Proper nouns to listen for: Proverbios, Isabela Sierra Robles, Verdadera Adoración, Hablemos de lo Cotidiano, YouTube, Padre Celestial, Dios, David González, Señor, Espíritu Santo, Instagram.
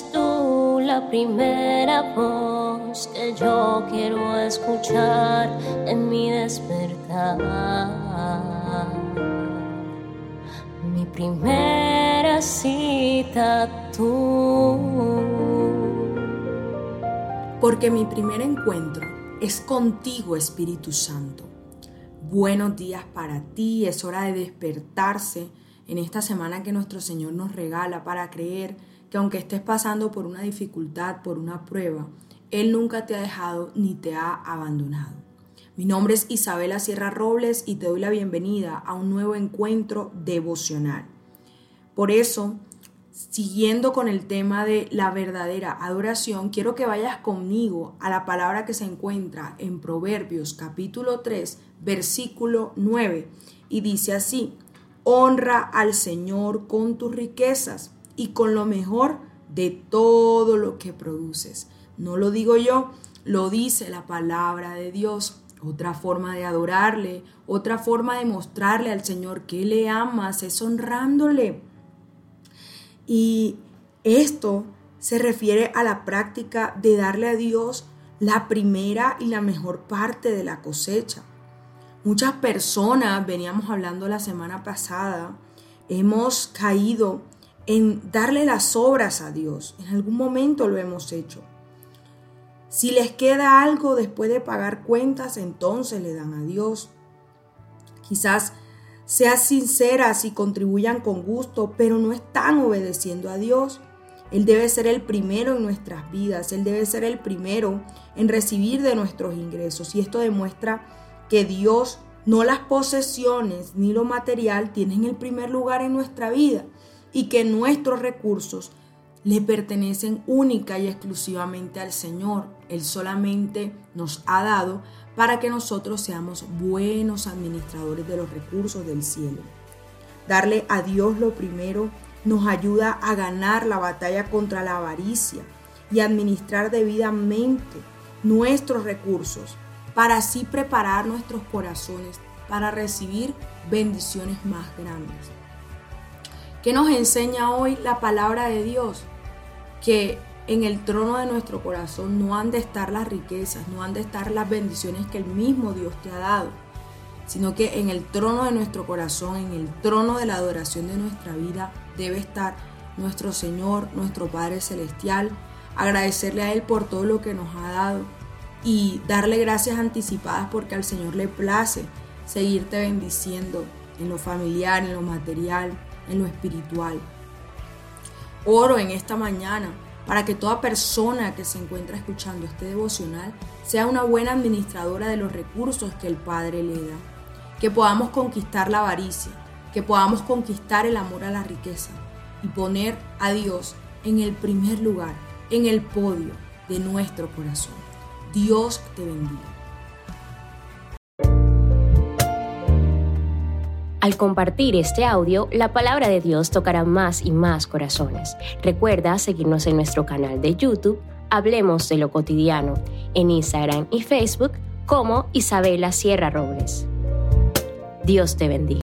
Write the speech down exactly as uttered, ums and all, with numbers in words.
eres tú la primera voz que yo quiero escuchar en mi despertar. Mi primera cita tú. Porque mi primer encuentro es contigo, Espíritu Santo. Buenos días para ti, es hora de despertarse en esta semana que nuestro Señor nos regala para creer que aunque estés pasando por una dificultad, por una prueba, Él nunca te ha dejado ni te ha abandonado. Mi nombre es Isabela Sierra Robles y te doy la bienvenida a un nuevo encuentro devocional. Por eso, siguiendo con el tema de la verdadera adoración, quiero que vayas conmigo a la palabra que se encuentra en Proverbios capítulo tres, versículo nueve, y dice así: honra al Señor con tus riquezas y con lo mejor de todo lo que produces. No lo digo yo, lo dice la palabra de Dios. Otra forma de adorarle, otra forma de mostrarle al Señor que le amas es honrándole. Y esto se refiere a la práctica de darle a Dios la primera y la mejor parte de la cosecha. Muchas personas, veníamos hablando la semana pasada, hemos caído en darle las obras a Dios. En algún momento lo hemos hecho. Si les queda algo después de pagar cuentas, entonces le dan a Dios. Quizás sean sinceras y contribuyan con gusto, pero no están obedeciendo a Dios. Él debe ser el primero en nuestras vidas. Él debe ser el primero en recibir de nuestros ingresos. Y esto demuestra que Dios, no las posesiones ni lo material, tienen el primer lugar en nuestra vida y que nuestros recursos le pertenecen única y exclusivamente al Señor. Él solamente nos ha dado para que nosotros seamos buenos administradores de los recursos del cielo. Darle a Dios lo primero nos ayuda a ganar la batalla contra la avaricia y administrar debidamente nuestros recursos, para así preparar nuestros corazones para recibir bendiciones más grandes. ¿Qué nos enseña hoy la palabra de Dios? Que en el trono de nuestro corazón no han de estar las riquezas, no han de estar las bendiciones que el mismo Dios te ha dado, sino que en el trono de nuestro corazón, en el trono de la adoración de nuestra vida, debe estar nuestro Señor, nuestro Padre Celestial, agradecerle a Él por todo lo que nos ha dado, y darle gracias anticipadas porque al Señor le place seguirte bendiciendo en lo familiar, en lo material, en lo espiritual. Oro en esta mañana para que toda persona que se encuentra escuchando este devocional sea una buena administradora de los recursos que el Padre le da. Que podamos conquistar la avaricia, que podamos conquistar el amor a la riqueza y poner a Dios en el primer lugar, en el podio de nuestro corazón. Dios te bendiga. Al compartir este audio, la palabra de Dios tocará más y más corazones. Recuerda seguirnos en nuestro canal de YouTube, Hablemos de lo Cotidiano, en Instagram y Facebook como Isabela Sierra Robles. Dios te bendiga.